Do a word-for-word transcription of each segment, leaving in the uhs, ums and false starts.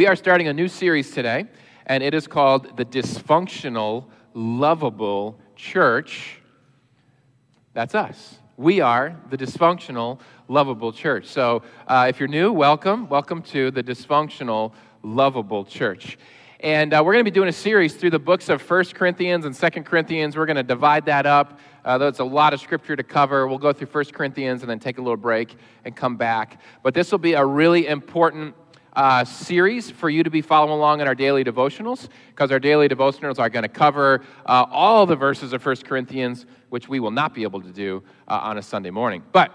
We are starting a new series today, and it is called The Dysfunctional Lovable Church. That's us. We are the Dysfunctional Lovable Church. So uh, if you're new, welcome. Welcome to the Dysfunctional Lovable Church. And uh, we're going to be doing a series through the books of First Corinthians and Second Corinthians. We're going to divide that up. Uh, though it's a lot of scripture to cover. We'll go through First Corinthians and then take a little break and come back. But this will be a really important uh, series for you to be following along in our daily devotionals, because our daily devotionals are going to cover uh, all the verses of First Corinthians, which we will not be able to do uh, on a Sunday morning. But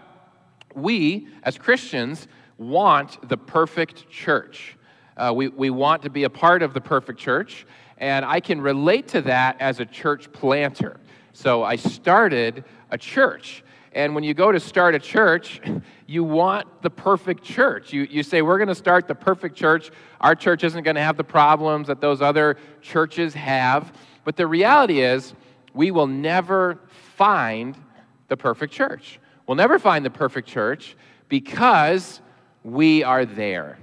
we, as Christians, want the perfect church. Uh, we, we want to be a part of the perfect church, and I can relate to that as a church planter. So I started a church, and when you go to start a church, you want the perfect church. You, you say, we're going to start the perfect church. Our church isn't going to have the problems that those other churches have, but the reality is we will never find the perfect church. We'll never find the perfect church because we are there.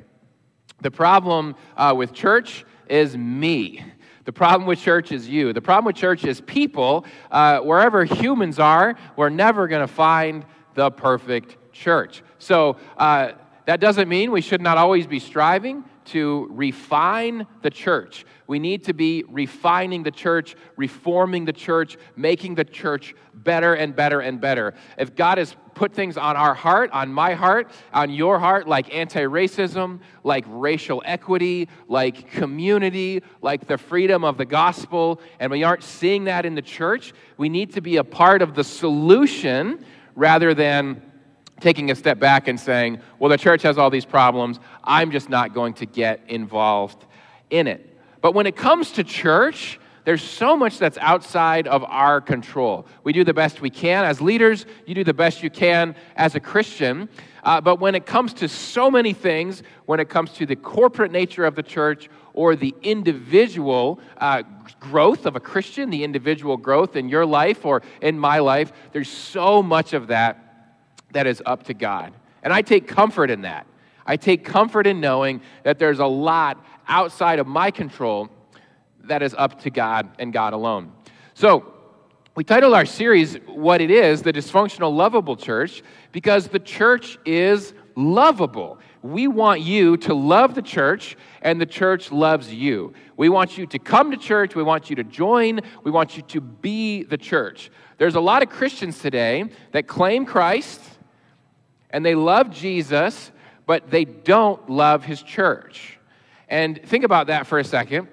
The problem uh, with church is me. The problem with church is you. The problem with church is people. Uh, wherever humans are, we're never going to find the perfect church. So uh, that doesn't mean we should not always be striving to refine the church. We need to be refining the church, reforming the church, making the church better and better and better. If God has put things on our heart, on my heart, on your heart, like anti-racism, like racial equity, like community, like the freedom of the gospel, and we aren't seeing that in the church, we need to be a part of the solution rather than taking a step back and saying, well, the church has all these problems, I'm just not going to get involved in it. But when it comes to church, there's so much that's outside of our control. We do the best we can. As leaders, you do the best you can as a Christian. Uh, but when it comes to so many things, when it comes to the corporate nature of the church or the individual uh, growth of a Christian, the individual growth in your life or in my life, there's so much of that that is up to God. And I take comfort in that. I take comfort in knowing that there's a lot outside of my control that is up to God and God alone. So we titled our series what it is, The Dysfunctional Lovable Church, because the church is lovable. We want you to love the church, and the church loves you. We want you to come to church. We want you to join. We want you to be the church. There's a lot of Christians today that claim Christ, and they love Jesus, but they don't love his church. And think about that for a second.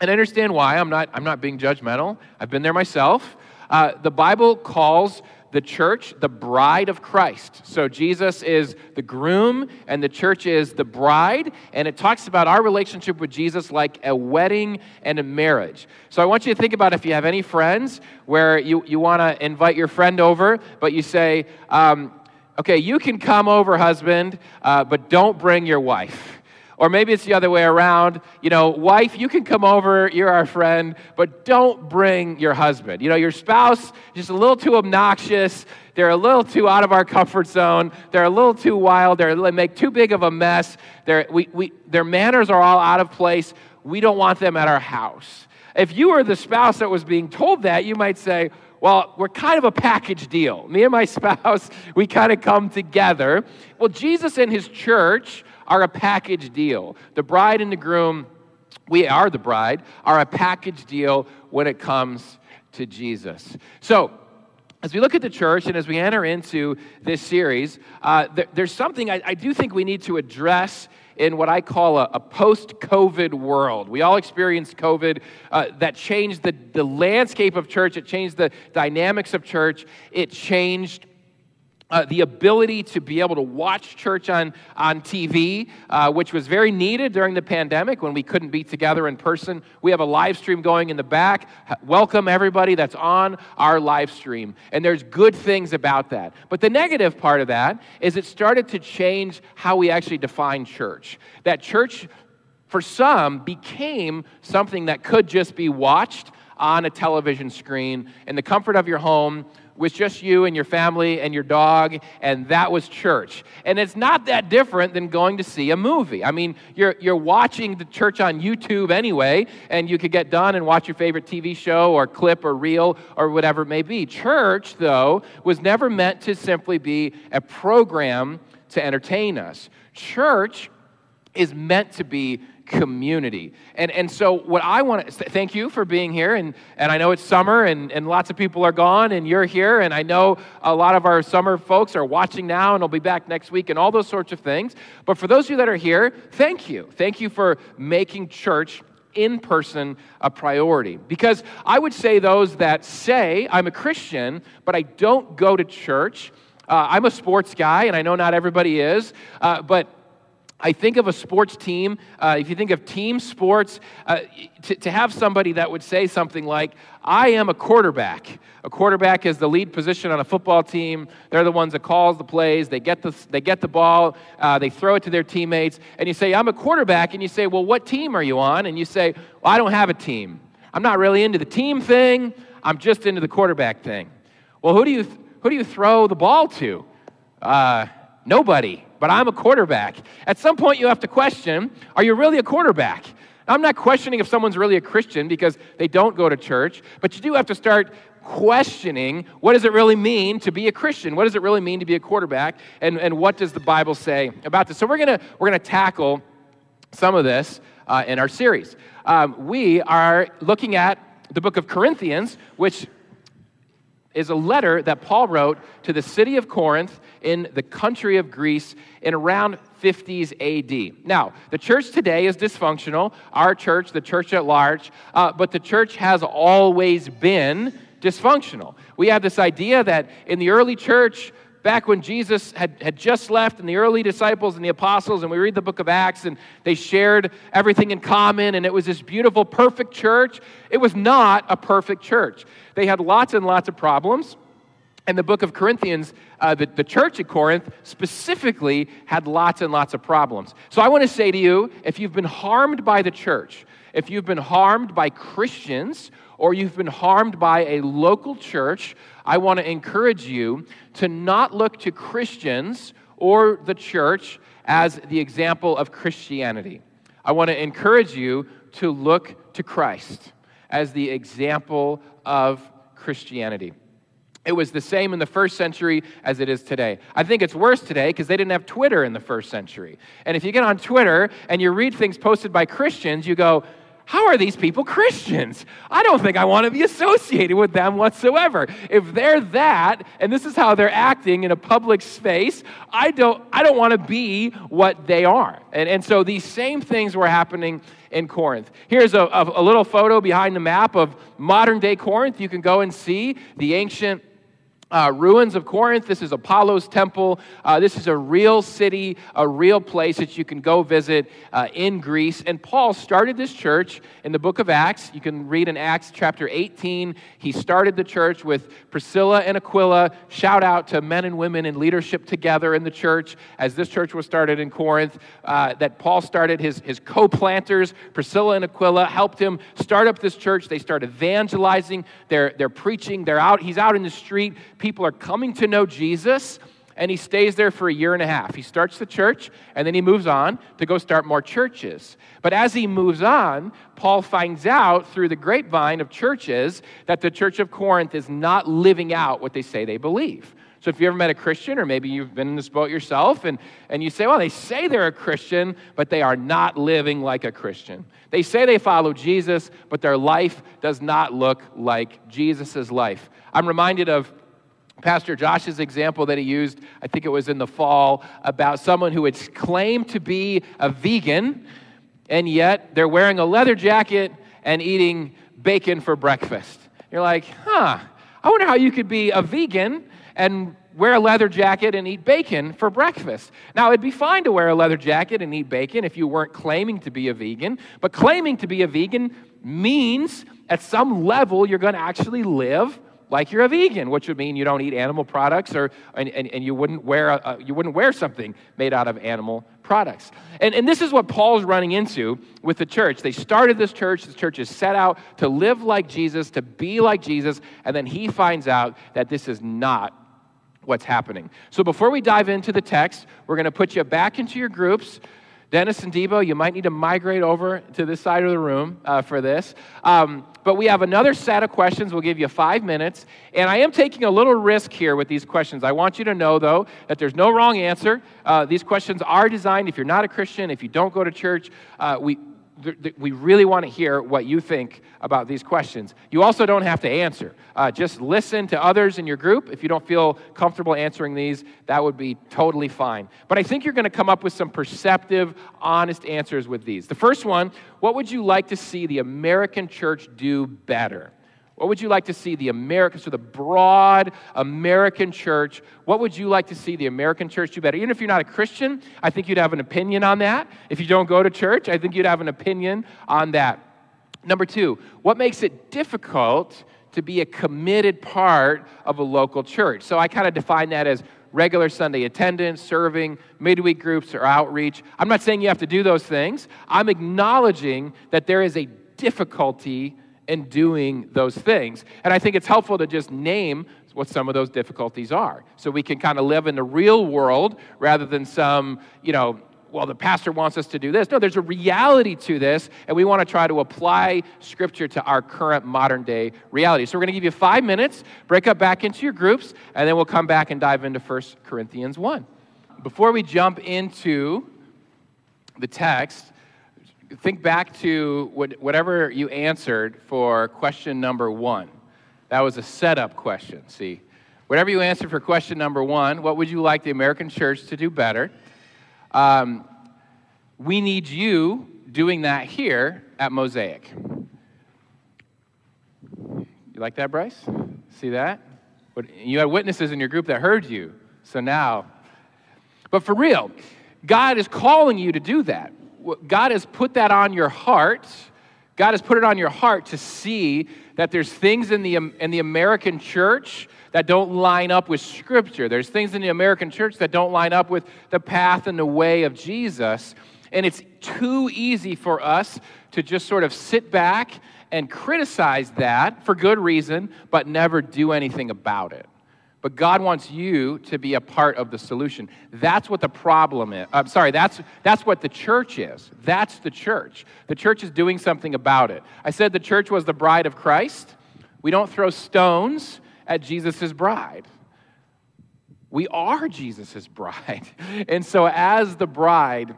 And understand why. I'm not, I'm not being judgmental. I've been there myself. Uh, the Bible calls the church the bride of Christ. So Jesus is the groom, and the church is the bride. And it talks about our relationship with Jesus like a wedding and a marriage. So I want you to think about if you have any friends where you, you want to invite your friend over, but you say, um, okay, you can come over, husband, uh, but don't bring your wife. Or maybe it's the other way around. You know, wife, you can come over, you're our friend, but don't bring your husband. You know, your spouse is just a little too obnoxious. They're a little too out of our comfort zone. They're a little too wild. They're, they make too big of a mess. They're, we, we, their manners are all out of place. We don't want them at our house. If you were the spouse that was being told that, you might say, well, we're kind of a package deal. Me and my spouse, we kind of come together. Well, Jesus and his church are a package deal. The bride and the groom, we are the bride, are a package deal when it comes to Jesus. So, as we look at the church and as we enter into this series, uh, there, there's something I, I do think we need to address in what I call a, a post-COVID world. We all experienced COVID uh, that changed the, the landscape of church. It changed the dynamics of church. It changed Uh, the ability to be able to watch church on, on T V, uh, which was very needed during the pandemic when we couldn't be together in person. We have a live stream going in the back. Welcome everybody that's on our live stream. And there's good things about that. But the negative part of that is it started to change how we actually define church. That church, for some, became something that could just be watched on a television screen in the comfort of your home, was just you and your family and your dog, and that was church. And it's not that different than going to see a movie. I mean, you're you're watching the church on YouTube anyway, and you could get done and watch your favorite T V show or clip or reel or whatever it may be. Church, though, was never meant to simply be a program to entertain us. Church is meant to be community. And and so what I want to, th- thank you for being here, and, and I know it's summer, and, and lots of people are gone, and you're here, and I know a lot of our summer folks are watching now, and will be back next week, and all those sorts of things. But for those of you that are here, thank you. Thank you for making church in person a priority. Because I would say those that say, I'm a Christian, but I don't go to church, uh, I'm a sports guy, and I know not everybody is, uh, but I think of a sports team, uh, if you think of team sports, uh, to, to have somebody that would say something like, I am a quarterback. A quarterback is the lead position on a football team. They're the ones that calls the plays. They get the, they get the ball. Uh, they throw it to their teammates. And you say, I'm a quarterback. And you say, well, what team are you on? And you say, well, I don't have a team. I'm not really into the team thing. I'm just into the quarterback thing. Well, who do you, th- who do you throw the ball to? Uh, nobody. But I'm a quarterback. At some point, you have to question, are you really a quarterback? I'm not questioning if someone's really a Christian because they don't go to church, but you do have to start questioning, what does it really mean to be a Christian? What does it really mean to be a quarterback? And, and what does the Bible say about this? So we're gonna we're gonna tackle some of this uh, in our series. Um, we are looking at the book of Corinthians, which is a letter that Paul wrote to the city of Corinth in the country of Greece in around fifties A D. Now, the church today is dysfunctional, our church, the church at large, uh, but the church has always been dysfunctional. We have this idea that in the early church, back when Jesus had, had just left, and the early disciples and the apostles, and we read the book of Acts, and they shared everything in common, and it was this beautiful, perfect church. It was not a perfect church. They had lots and lots of problems, and the book of Corinthians, uh, the, the church at Corinth specifically had lots and lots of problems. So I want to say to you, if you've been harmed by the church, if you've been harmed by Christians, or you've been harmed by a local church, I want to encourage you to not look to Christians or the church as the example of Christianity. I want to encourage you to look to Christ as the example of Christianity. It was the same in the first century as it is today. I think it's worse today because they didn't have Twitter in the first century. And if you get on Twitter and you read things posted by Christians, you go, how are these people Christians? I don't think I want to be associated with them whatsoever. If they're that, and this is how they're acting in a public space, I don't I don't want to be what they are. And, and so these same things were happening in Corinth. Here's a, a little photo behind the map of modern-day Corinth. You can go and see the ancient Uh, ruins of Corinth. This is Apollos' temple. Uh, this is a real city, a real place that you can go visit uh, in Greece. And Paul started this church in the book of Acts. You can read in Acts chapter eighteen. He started the church with Priscilla and Aquila. Shout out to men and women in leadership together in the church as this church was started in Corinth, uh, that Paul started. His, his co-planters, Priscilla and Aquila, helped him start up this church. They start evangelizing. They're, they're preaching. They're out. He's out in the street. People are coming to know Jesus, and he stays there for a year and a half. He starts the church, and then he moves on to go start more churches. But as he moves on, Paul finds out through the grapevine of churches that the church of Corinth is not living out what they say they believe. So if you ever met a Christian, or maybe you've been in this boat yourself, and, and you say, well, they say they're a Christian, but they are not living like a Christian. They say they follow Jesus, but their life does not look like Jesus' life. I'm reminded of Pastor Josh's example that he used, I think it was in the fall, about someone who had claimed to be a vegan, and yet they're wearing a leather jacket and eating bacon for breakfast. You're like, huh, I wonder how you could be a vegan and wear a leather jacket and eat bacon for breakfast. Now, it'd be fine to wear a leather jacket and eat bacon if you weren't claiming to be a vegan, but claiming to be a vegan means at some level you're going to actually live like you're a vegan, which would mean you don't eat animal products, or and, and, and you wouldn't wear a, you wouldn't wear something made out of animal products. And, and this is what Paul's running into with the church. They started this church. This church is set out to live like Jesus, to be like Jesus, and then he finds out that this is not what's happening. So before we dive into the text, we're going to put you back into your groups. Dennis and Debo, you might need to migrate over to this side of the room uh, for this. Um, but we have another set of questions. We'll give you five minutes. And I am taking a little risk here with these questions. I want you to know, though, that there's no wrong answer. Uh, these questions are designed, if you're not a Christian, if you don't go to church, uh, we th- th- we really want to hear what you think about these questions. You also don't have to answer. Uh, just listen to others in your group. If you don't feel comfortable answering these, that would be totally fine. But I think you're going to come up with some perceptive, honest answers with these. The first one, what would you like to see the American church do better? What would you like to see the American, so the broad American church, what would you like to see the American church do better? Even if you're not a Christian, I think you'd have an opinion on that. If you don't go to church, I think you'd have an opinion on that. Number two, what makes it difficult to be a committed part of a local church? So I kind of define that as regular Sunday attendance, serving, midweek groups, or outreach. I'm not saying you have to do those things. I'm acknowledging that there is a difficulty in doing those things. And I think it's helpful to just name what some of those difficulties are, so we can kind of live in the real world rather than some, you know, well, the pastor wants us to do this. No, there's a reality to this, and we want to try to apply Scripture to our current modern-day reality. So we're going to give you five minutes, break up back into your groups, and then we'll come back and dive into First Corinthians one. Before we jump into the text, think back to whatever you answered for question number one. That was a setup question, see. Whatever you answered for question number one, what would you like the American church to do better? Um, we need you doing that here at Mosaic. You like that, Bryce? See that? But you had witnesses in your group that heard you. So now, but for real, God is calling you to do that. God has put that on your heart. God has put it on your heart to see that there's things in the in the American church that don't line up with Scripture. There's things in the American church that don't line up with the path and the way of Jesus. And it's too easy for us to just sort of sit back and criticize that for good reason, but never do anything about it. But God wants you to be a part of the solution. That's what the problem is. I'm sorry, that's that's what the church is. That's the church. The church is doing something about it. I said the church was the bride of Christ. We don't throw stones at Jesus' bride. We are Jesus' bride. And so as the bride,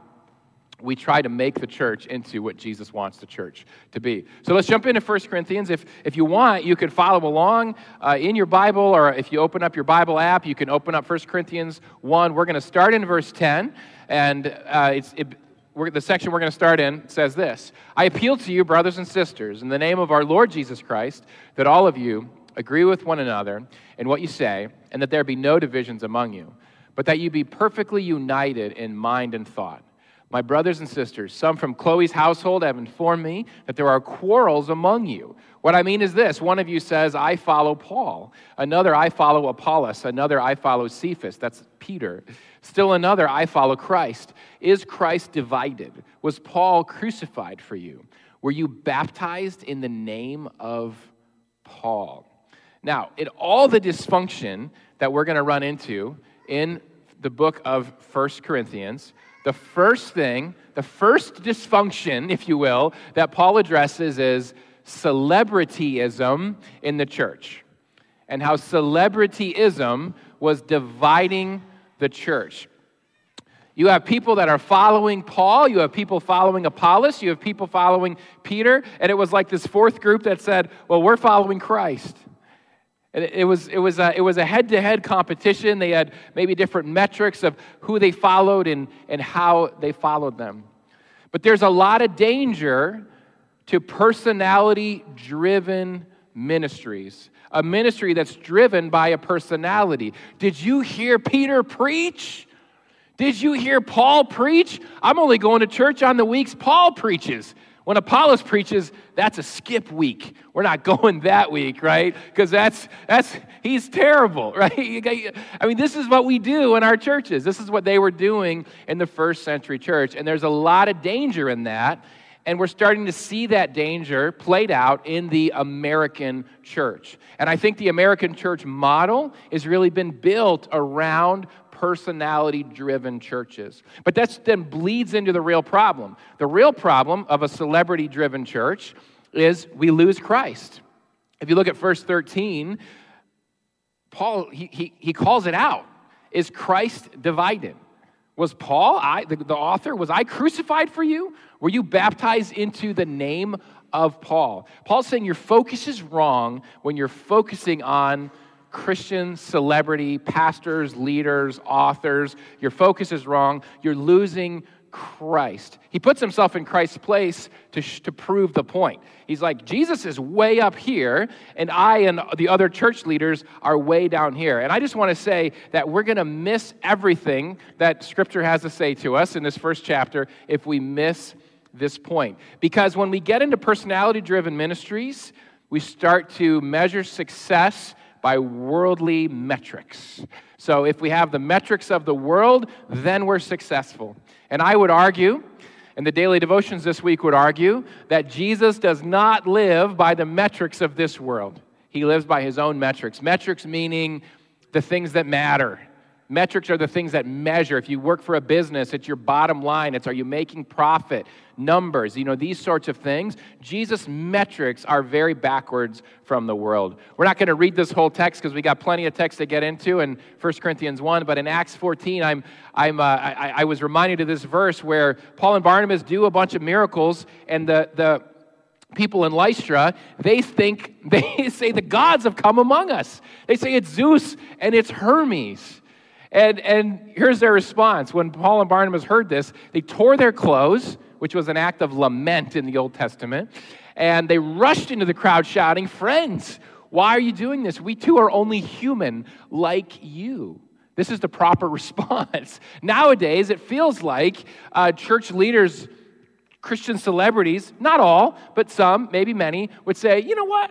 we try to make the church into what Jesus wants the church to be. So let's jump into First Corinthians. If if you want, you could follow along uh, in your Bible, or if you open up your Bible app, you can open up First Corinthians one. We're going to start in verse ten, and uh, it's it, we're, the section we're going to start in says this. I appeal to you, brothers and sisters, in the name of our Lord Jesus Christ, that all of you agree with one another in what you say, and that there be no divisions among you, but that you be perfectly united in mind and thought. My brothers and sisters, some from Chloe's household have informed me that there are quarrels among you. What I mean is this, one of you says, I follow Paul. Another, I follow Apollos. Another, I follow Cephas. That's Peter. Still another, I follow Christ. Is Christ divided? Was Paul crucified for you? Were you baptized in the name of Paul? Now, in all the dysfunction that we're going to run into in the book of First Corinthians, the first thing, the first dysfunction, if you will, that Paul addresses is celebrityism in the church, and how celebrityism was dividing the church. You have people that are following Paul, you have people following Apollos, you have people following Peter, and it was like this fourth group that said, well, we're following Christ. It was it was a, it was a head-to-head competition. They had maybe different metrics of who they followed and, and how they followed them. But there's a lot of danger to personality-driven ministries, a ministry that's driven by a personality. Did you hear Peter preach? Did you hear Paul preach? I'm only going to church on the weeks Paul preaches. When Apollos preaches, that's a skip week. We're not going that week, right? Because that's, that's, he's terrible, right? I mean, this is what we do in our churches. This is what they were doing in the first century church. And there's a lot of danger in that. And we're starting to see that danger played out in the American church. And I think the American church model has really been built around personality-driven churches. But that then bleeds into the real problem. The real problem of a celebrity-driven church is we lose Christ. If you look at verse thirteen, Paul, he, he, he calls it out. Is Christ divided? Was Paul, I, the, the author, was I crucified for you? Were you baptized into the name of Paul? Paul's saying your focus is wrong when you're focusing on Christian celebrity, pastors, leaders, authors. Your focus is wrong. You're losing Christ. He puts himself in Christ's place to, sh- to prove the point. He's like, Jesus is way up here, and I and the other church leaders are way down here. And I just want to say that we're going to miss everything that Scripture has to say to us in this first chapter if we miss this point. Because when we get into personality-driven ministries, we start to measure success by worldly metrics. So if we have the metrics of the world, then we're successful. And I would argue, and the daily devotions this week would argue, that Jesus does not live by the metrics of this world. He lives by his own metrics. Metrics meaning the things that matter. Metrics are the things that measure. If you work for a business, it's your bottom line. It's, are you making profit? Numbers, you know, these sorts of things. Jesus' metrics are very backwards from the world. We're not going to read this whole text because we got plenty of text to get into in First Corinthians one, but in Acts fourteen, I'm, I'm, uh, I, I was reminded of this verse where Paul and Barnabas do a bunch of miracles, and the, the people in Lystra, they think, they say the gods have come among us. They say it's Zeus and it's Hermes. And and here's their response. When Paul and Barnabas heard this, they tore their clothes, which was an act of lament in the Old Testament, and they rushed into the crowd shouting, "Friends, why are you doing this? We too are only human like you." This is the proper response. Nowadays, it feels like uh, church leaders, Christian celebrities, not all, but some, maybe many, would say, you know what?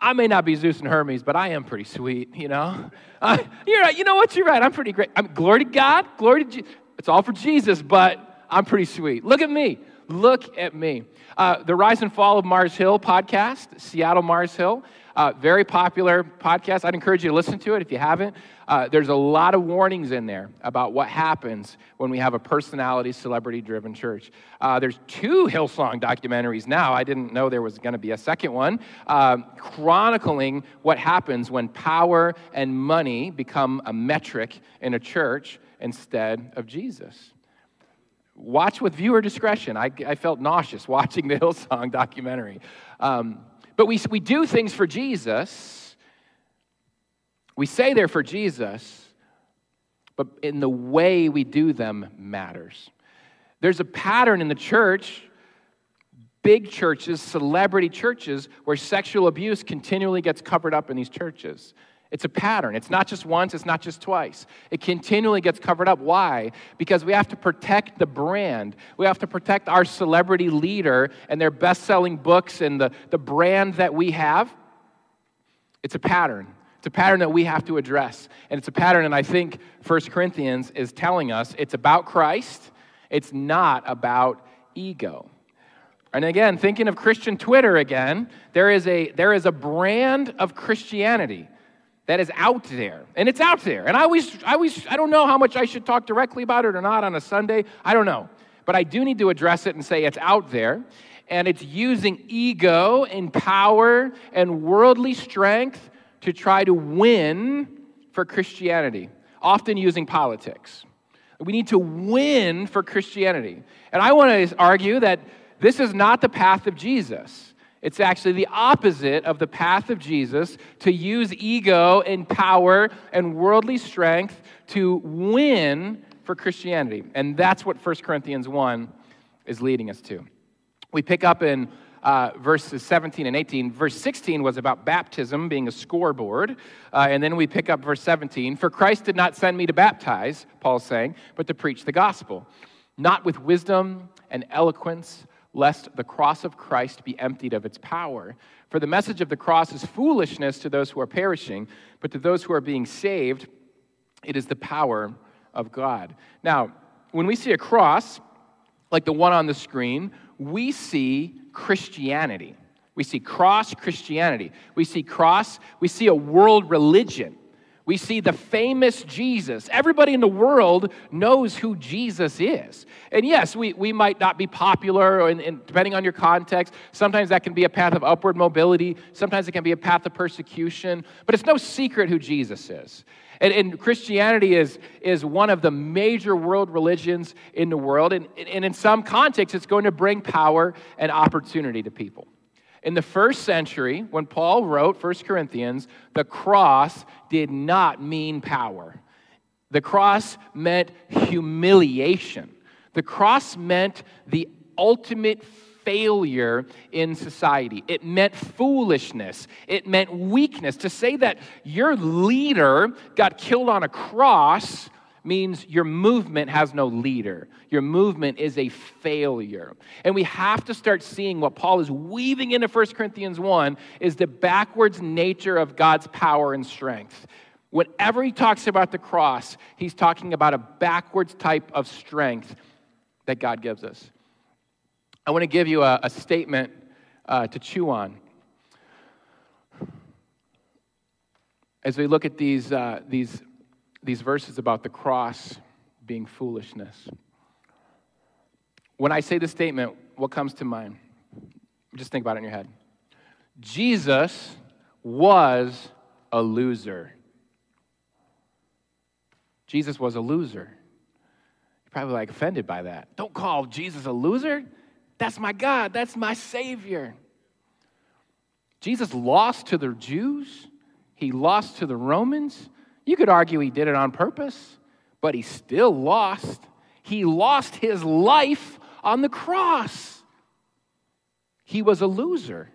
I may not be Zeus and Hermes, but I am pretty sweet, you know? Uh, you're right. You know what? You're right. I'm pretty great. I'm, glory to God. Glory to Jesus. It's all for Jesus, but I'm pretty sweet. Look at me. Look at me. Uh, the Rise and Fall of Mars Hill podcast, Seattle Mars Hill, uh, very popular podcast. I'd encourage you to listen to it if you haven't. Uh, there's a lot of warnings in there about what happens when we have a personality, celebrity-driven church. Uh, there's two Hillsong documentaries now. I didn't know there was going to be a second one, um, chronicling what happens when power and money become a metric in a church instead of Jesus. Watch with viewer discretion. I, I felt nauseous watching the Hillsong documentary. Um, but we, we do things for Jesus. We say they're for Jesus, but in the way we do them matters. There's a pattern in the church, big churches, celebrity churches, where sexual abuse continually gets covered up in these churches. It's a pattern. It's not just once. It's not just twice. It continually gets covered up. Why? Because we have to protect the brand. We have to protect our celebrity leader and their best-selling books and the, the brand that we have. It's a pattern. It's a pattern that we have to address. And it's a pattern, and I think First Corinthians is telling us it's about Christ. It's not about ego. And again, thinking of Christian Twitter again, there is a there is a brand of Christianity that is out there, and it's out there. And I always, I always, I don't know how much I should talk directly about it or not on a Sunday. I don't know. But I do need to address it and say it's out there, and it's using ego and power and worldly strength to try to win for Christianity, often using politics. We need to win for Christianity. And I want to argue that this is not the path of Jesus. It's actually the opposite of the path of Jesus to use ego and power and worldly strength to win for Christianity. And that's what First Corinthians one is leading us to. We pick up in uh, verses seventeen and eighteen. Verse sixteen was about baptism being a scoreboard. Uh, and then we pick up verse seventeen. "For Christ did not send me to baptize," Paul's saying, "but to preach the gospel, not with wisdom and eloquence, lest the cross of Christ be emptied of its power. For the message of the cross is foolishness to those who are perishing, but to those who are being saved, it is the power of God. Now, when we see a cross, like the one on the screen, we see Christianity. We see cross Christianity. We see cross, we see a world religion. We see the famous Jesus. Everybody in the world knows who Jesus is. And yes, we, we might not be popular, or in, in, depending on your context. Sometimes that can be a path of upward mobility. Sometimes it can be a path of persecution. But it's no secret who Jesus is. And, and Christianity is, is one of the major world religions in the world. And, and in some contexts, it's going to bring power and opportunity to people. In the first century, when Paul wrote First Corinthians, the cross did not mean power. The cross meant humiliation. The cross meant the ultimate failure in society. It meant foolishness. It meant weakness. To say that your leader got killed on a cross means your movement has no leader. Your movement is a failure. And we have to start seeing what Paul is weaving into First Corinthians one is the backwards nature of God's power and strength. Whenever he talks about the cross, he's talking about a backwards type of strength that God gives us. I want to give you a, a statement uh, to chew on. As we look at these uh, these These verses about the cross being foolishness. When I say this statement, what comes to mind? Just think about it in your head. Jesus was a loser. Jesus was a loser. You're probably like offended by that. Don't call Jesus a loser. That's my God. That's my Savior. Jesus lost to the Jews. He lost to the Romans. You could argue he did it on purpose, but he still lost. He lost his life on the cross. He was a loser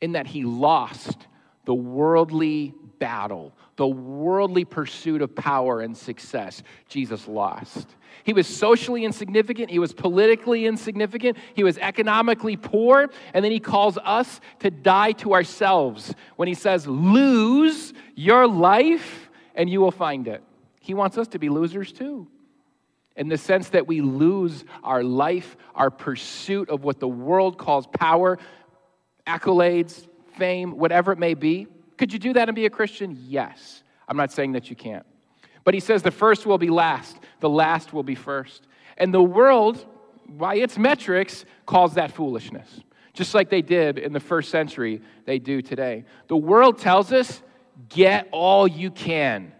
in that he lost the worldly battle, the worldly pursuit of power and success. Jesus lost. He was socially insignificant. He was politically insignificant. He was economically poor. And then he calls us to die to ourselves when he says, lose your life and you will find it. He wants us to be losers too. In the sense that we lose our life, our pursuit of what the world calls power, accolades, fame, whatever it may be. Could you do that and be a Christian? Yes. I'm not saying that you can't. But he says the first will be last, the last will be first. And the world, by its metrics, calls that foolishness. Just like they did in the first century, they do today. The world tells us, get all you can.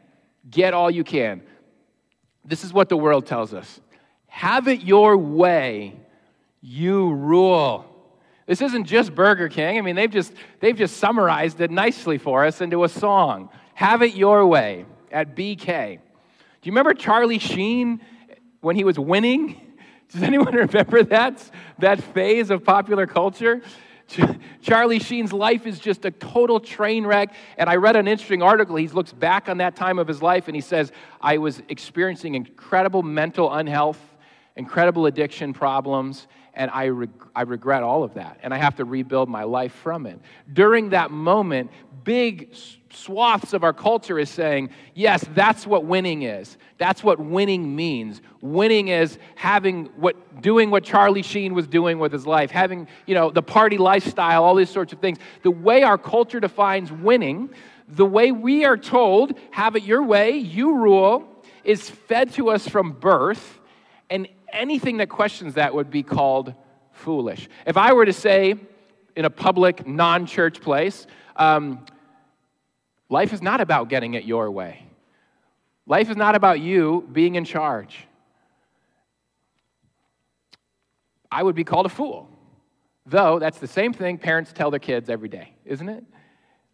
Get all you can. This is what the world tells us. Have it your way. You rule. This isn't just Burger King. I mean, they've just they've just summarized it nicely for us into a song. Have it your way at B K. Do you remember Charlie Sheen when he was winning? Does anyone remember that, that phase of popular culture? Charlie Sheen's life is just a total train wreck. And I read an interesting article. He looks back on that time of his life and he says, I was experiencing incredible mental unhealth, incredible addiction problems, and I reg- I regret all of that, and I have to rebuild my life from it. During that moment, big swaths of our culture is saying, yes, that's what winning is. That's what winning means. Winning is having what, doing what Charlie Sheen was doing with his life, having, you know, the party lifestyle, all these sorts of things. The way our culture defines winning, the way we are told, have it your way, you rule, is fed to us from birth, and anything that questions that would be called foolish. If I were to say in a public, non-church place, um, life is not about getting it your way. Life is not about you being in charge. I would be called a fool. Though, that's the same thing parents tell their kids every day, isn't it?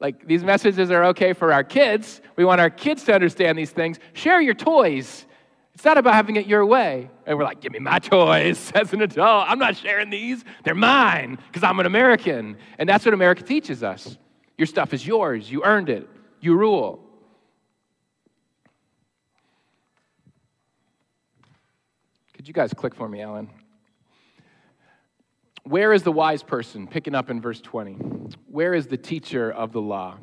Like, these messages are okay for our kids. We want our kids to understand these things. Share your toys. It's not about having it your way. And we're like, give me my toys as an adult. I'm not sharing these. They're mine because I'm an American. And that's what America teaches us. Your stuff is yours. You earned it. You rule. Could you guys click for me, Alan? Where is the wise person? Picking up in verse twenty. Where is the teacher of the law?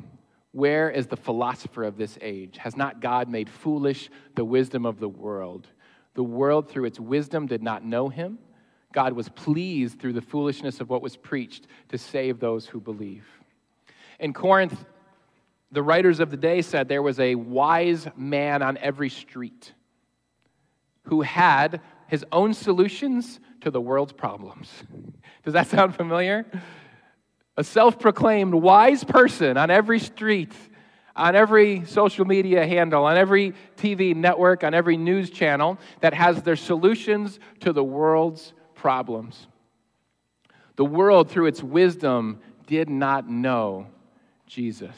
Where is the philosopher of this age? Has not God made foolish the wisdom of the world? The world through its wisdom did not know him. God was pleased through the foolishness of what was preached to save those who believe. In Corinth, the writers of the day said there was a wise man on every street who had his own solutions to the world's problems. Does that sound familiar? A self-proclaimed wise person on every street, on every social media handle, on every T V network, on every news channel that has their solutions to the world's problems. The world, through its wisdom, did not know Jesus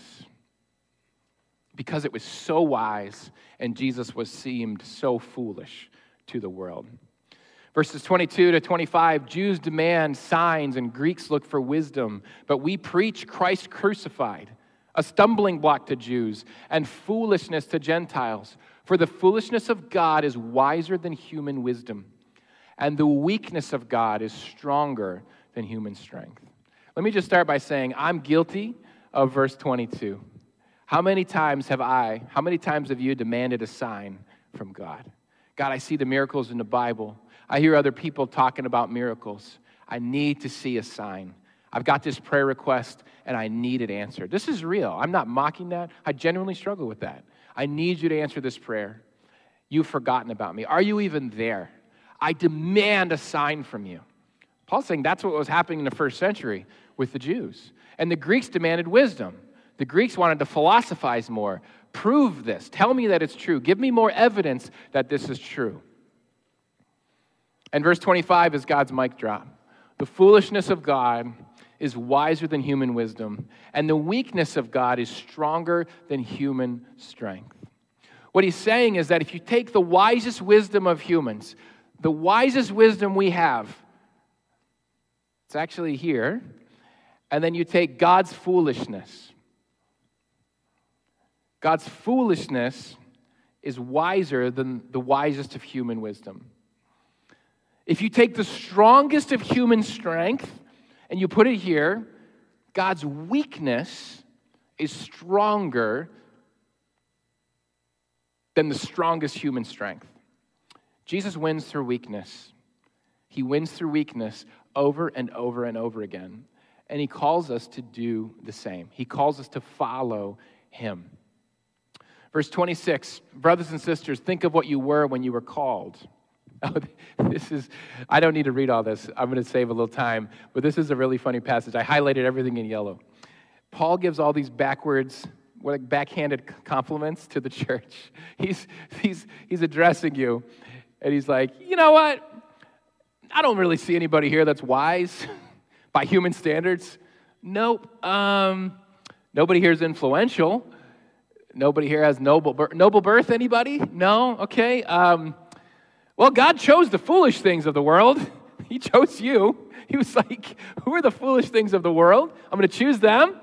because it was so wise and Jesus was seemed so foolish to the world. Verses twenty-two to twenty-five, Jews demand signs and Greeks look for wisdom, but we preach Christ crucified, a stumbling block to Jews and foolishness to Gentiles. For the foolishness of God is wiser than human wisdom, and the weakness of God is stronger than human strength. Let me just start by saying I'm guilty of verse twenty-two. How many times have I, how many times have you demanded a sign from God? God, I see the miracles in the Bible. I hear other people talking about miracles. I need to see a sign. I've got this prayer request, and I need it answered. This is real. I'm not mocking that. I genuinely struggle with that. I need you to answer this prayer. You've forgotten about me. Are you even there? I demand a sign from you. Paul's saying that's what was happening in the first century with the Jews. And the Greeks demanded wisdom. The Greeks wanted to philosophize more. Prove this. Tell me that it's true. Give me more evidence that this is true. And verse twenty-five is God's mic drop. The foolishness of God is wiser than human wisdom, and the weakness of God is stronger than human strength. What he's saying is that if you take the wisest wisdom of humans, the wisest wisdom we have, it's actually here, and then you take God's foolishness. God's foolishness is wiser than the wisest of human wisdom. If you take the strongest of human strength and you put it here, God's weakness is stronger than the strongest human strength. Jesus wins through weakness. He wins through weakness over and over and over again. And he calls us to do the same. He calls us to follow him. Verse twenty-six, brothers and sisters, think of what you were when you were called. Oh, this is, I don't need to read all this. I'm going to save a little time, but this is a really funny passage. I highlighted everything in yellow. Paul gives all these backwards, what, backhanded compliments to the church. He's, he's, he's addressing you, and he's like, you know what? I don't really see anybody here that's wise by human standards. Nope. Um, nobody here is influential. Nobody here has noble, noble birth, anybody? No? Okay. Um Well, God chose the foolish things of the world. He chose you. He was like, who are the foolish things of the world? I'm going to choose them,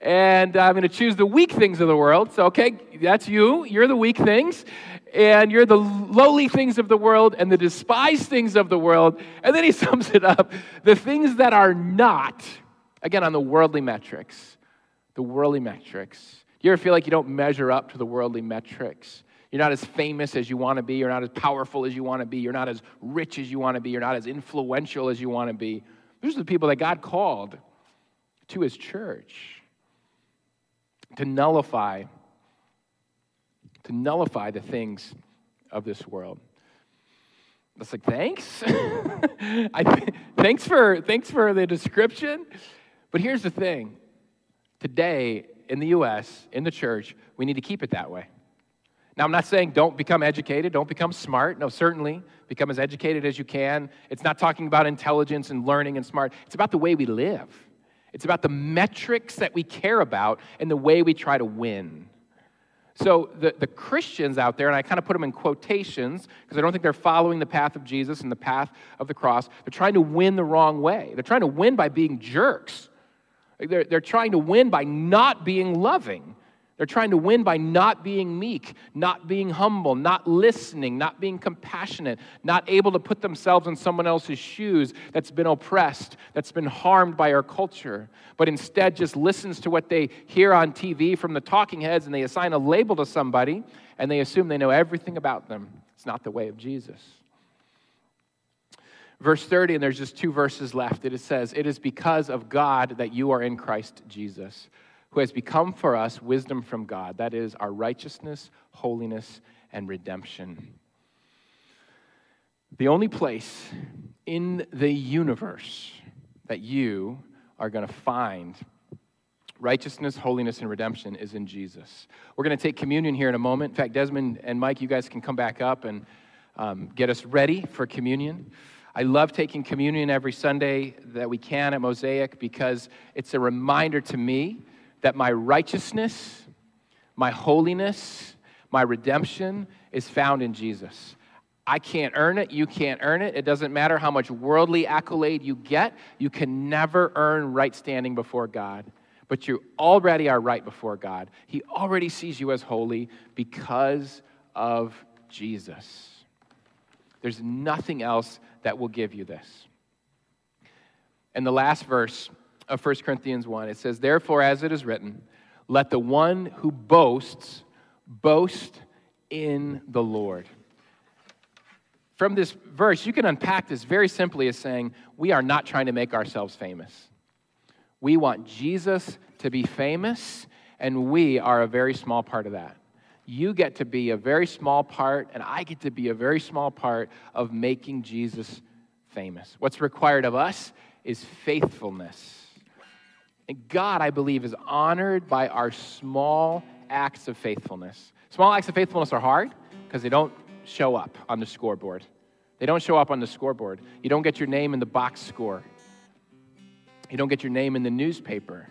and I'm going to choose the weak things of the world. So, okay, that's you. You're the weak things, and you're the lowly things of the world and the despised things of the world. And then he sums it up. The things that are not, again, on the worldly metrics, the worldly metrics. You ever feel like you don't measure up to the worldly metrics? You're not as famous as you want to be. You're not as powerful as you want to be. You're not as rich as you want to be. You're not as influential as you want to be. These are the people that God called to his church to nullify, to nullify the things of this world. That's like, thanks? I th- thanks for, thanks for the description. But here's the thing. Today, in the U S, in the church, we need to keep it that way. Now, I'm not saying don't become educated, don't become smart. No, certainly, become as educated as you can. It's not talking about intelligence and learning and smart. It's about the way we live. It's about the metrics that we care about and the way we try to win. So the, the Christians out there, and I kind of put them in quotations because I don't think they're following the path of Jesus and the path of the cross. They're trying to win the wrong way. They're trying to win by being jerks. They're, they're trying to win by not being loving. They're trying to win by not being meek, not being humble, not listening, not being compassionate, not able to put themselves in someone else's shoes that's been oppressed, that's been harmed by our culture, but instead just listens to what they hear on T V from the talking heads, and they assign a label to somebody, and they assume they know everything about them. It's not the way of Jesus. Verse thirty, and there's just two verses left. It says, "It is because of God that you are in Christ Jesus, who has become for us wisdom from God. That is our righteousness, holiness, and redemption." The only place in the universe that you are going to find righteousness, holiness, and redemption is in Jesus. We're going to take communion here in a moment. In fact, Desmond and Mike, you guys can come back up and um, get us ready for communion. I love taking communion every Sunday that we can at Mosaic because it's a reminder to me that my righteousness, my holiness, my redemption is found in Jesus. I can't earn it. You can't earn it. It doesn't matter how much worldly accolade you get. You can never earn right standing before God. But you already are right before God. He already sees you as holy because of Jesus. There's nothing else that will give you this. And the last verse of First Corinthians one, it says, "Therefore, as it is written, let the one who boasts, boast in the Lord." From this verse, you can unpack this very simply as saying, we are not trying to make ourselves famous. We want Jesus to be famous, and we are a very small part of that. You get to be a very small part, and I get to be a very small part of making Jesus famous. What's required of us is faithfulness. And God, I believe, is honored by our small acts of faithfulness. Small acts of faithfulness are hard because they don't show up on the scoreboard. They don't show up on the scoreboard. You don't get your name in the box score. You don't get your name in the newspaper.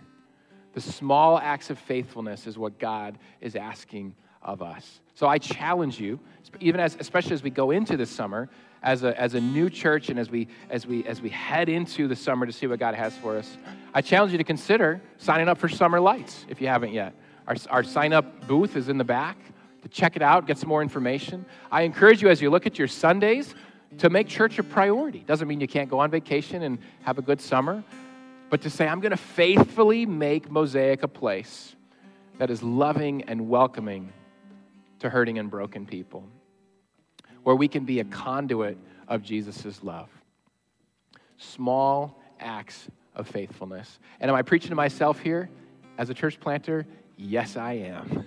The small acts of faithfulness is what God is asking of us. So I challenge you, even as, especially as we go into this summer, as a as a new church, and as we as we as we head into the summer to see what God has for us, I challenge you to consider signing up for Summer Lights if you haven't yet. Our our sign up booth is in the back to check it out, get some more information. I encourage you as you look at your Sundays to make church a priority. Doesn't mean you can't go on vacation and have a good summer, but to say, I'm going to faithfully make Mosaic a place that is loving and welcoming to hurting and broken people, where we can be a conduit of Jesus' love. Small acts of faithfulness. And am I preaching to myself here as a church planter? Yes, I am.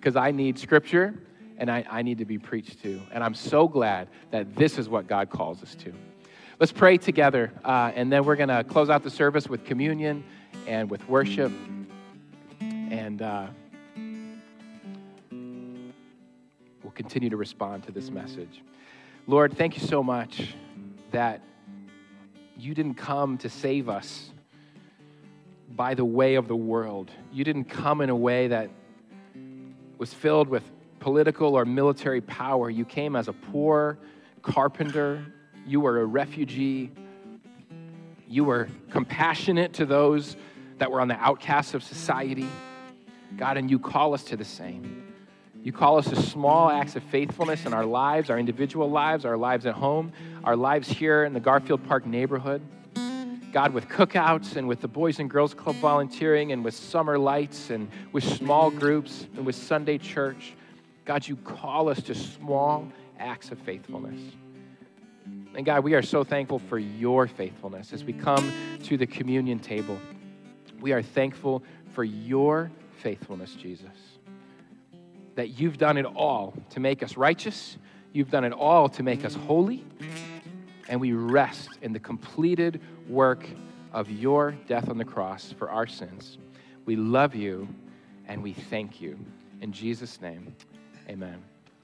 Because I need scripture, and I, I need to be preached to. And I'm so glad that this is what God calls us to. Let's pray together, uh, and then we're going to close out the service with communion and with worship. And uh, we'll continue to respond to this message. Lord, thank you so much that you didn't come to save us by the way of the world. You didn't come in a way that was filled with political or military power. You came as a poor carpenter. You were a refugee. You were compassionate to those that were on the outcasts of society. God, and you call us to the same. You call us to small acts of faithfulness in our lives, our individual lives, our lives at home, our lives here in the Garfield Park neighborhood. God, with cookouts and with the Boys and Girls Club volunteering and with Summer Lights and with small groups and with Sunday church, God, you call us to small acts of faithfulness. And God, we are so thankful for your faithfulness. As we come to the communion table, we are thankful for your faithfulness, Jesus, that you've done it all to make us righteous. You've done it all to make us holy. And we rest in the completed work of your death on the cross for our sins. We love you and we thank you. In Jesus' name, amen.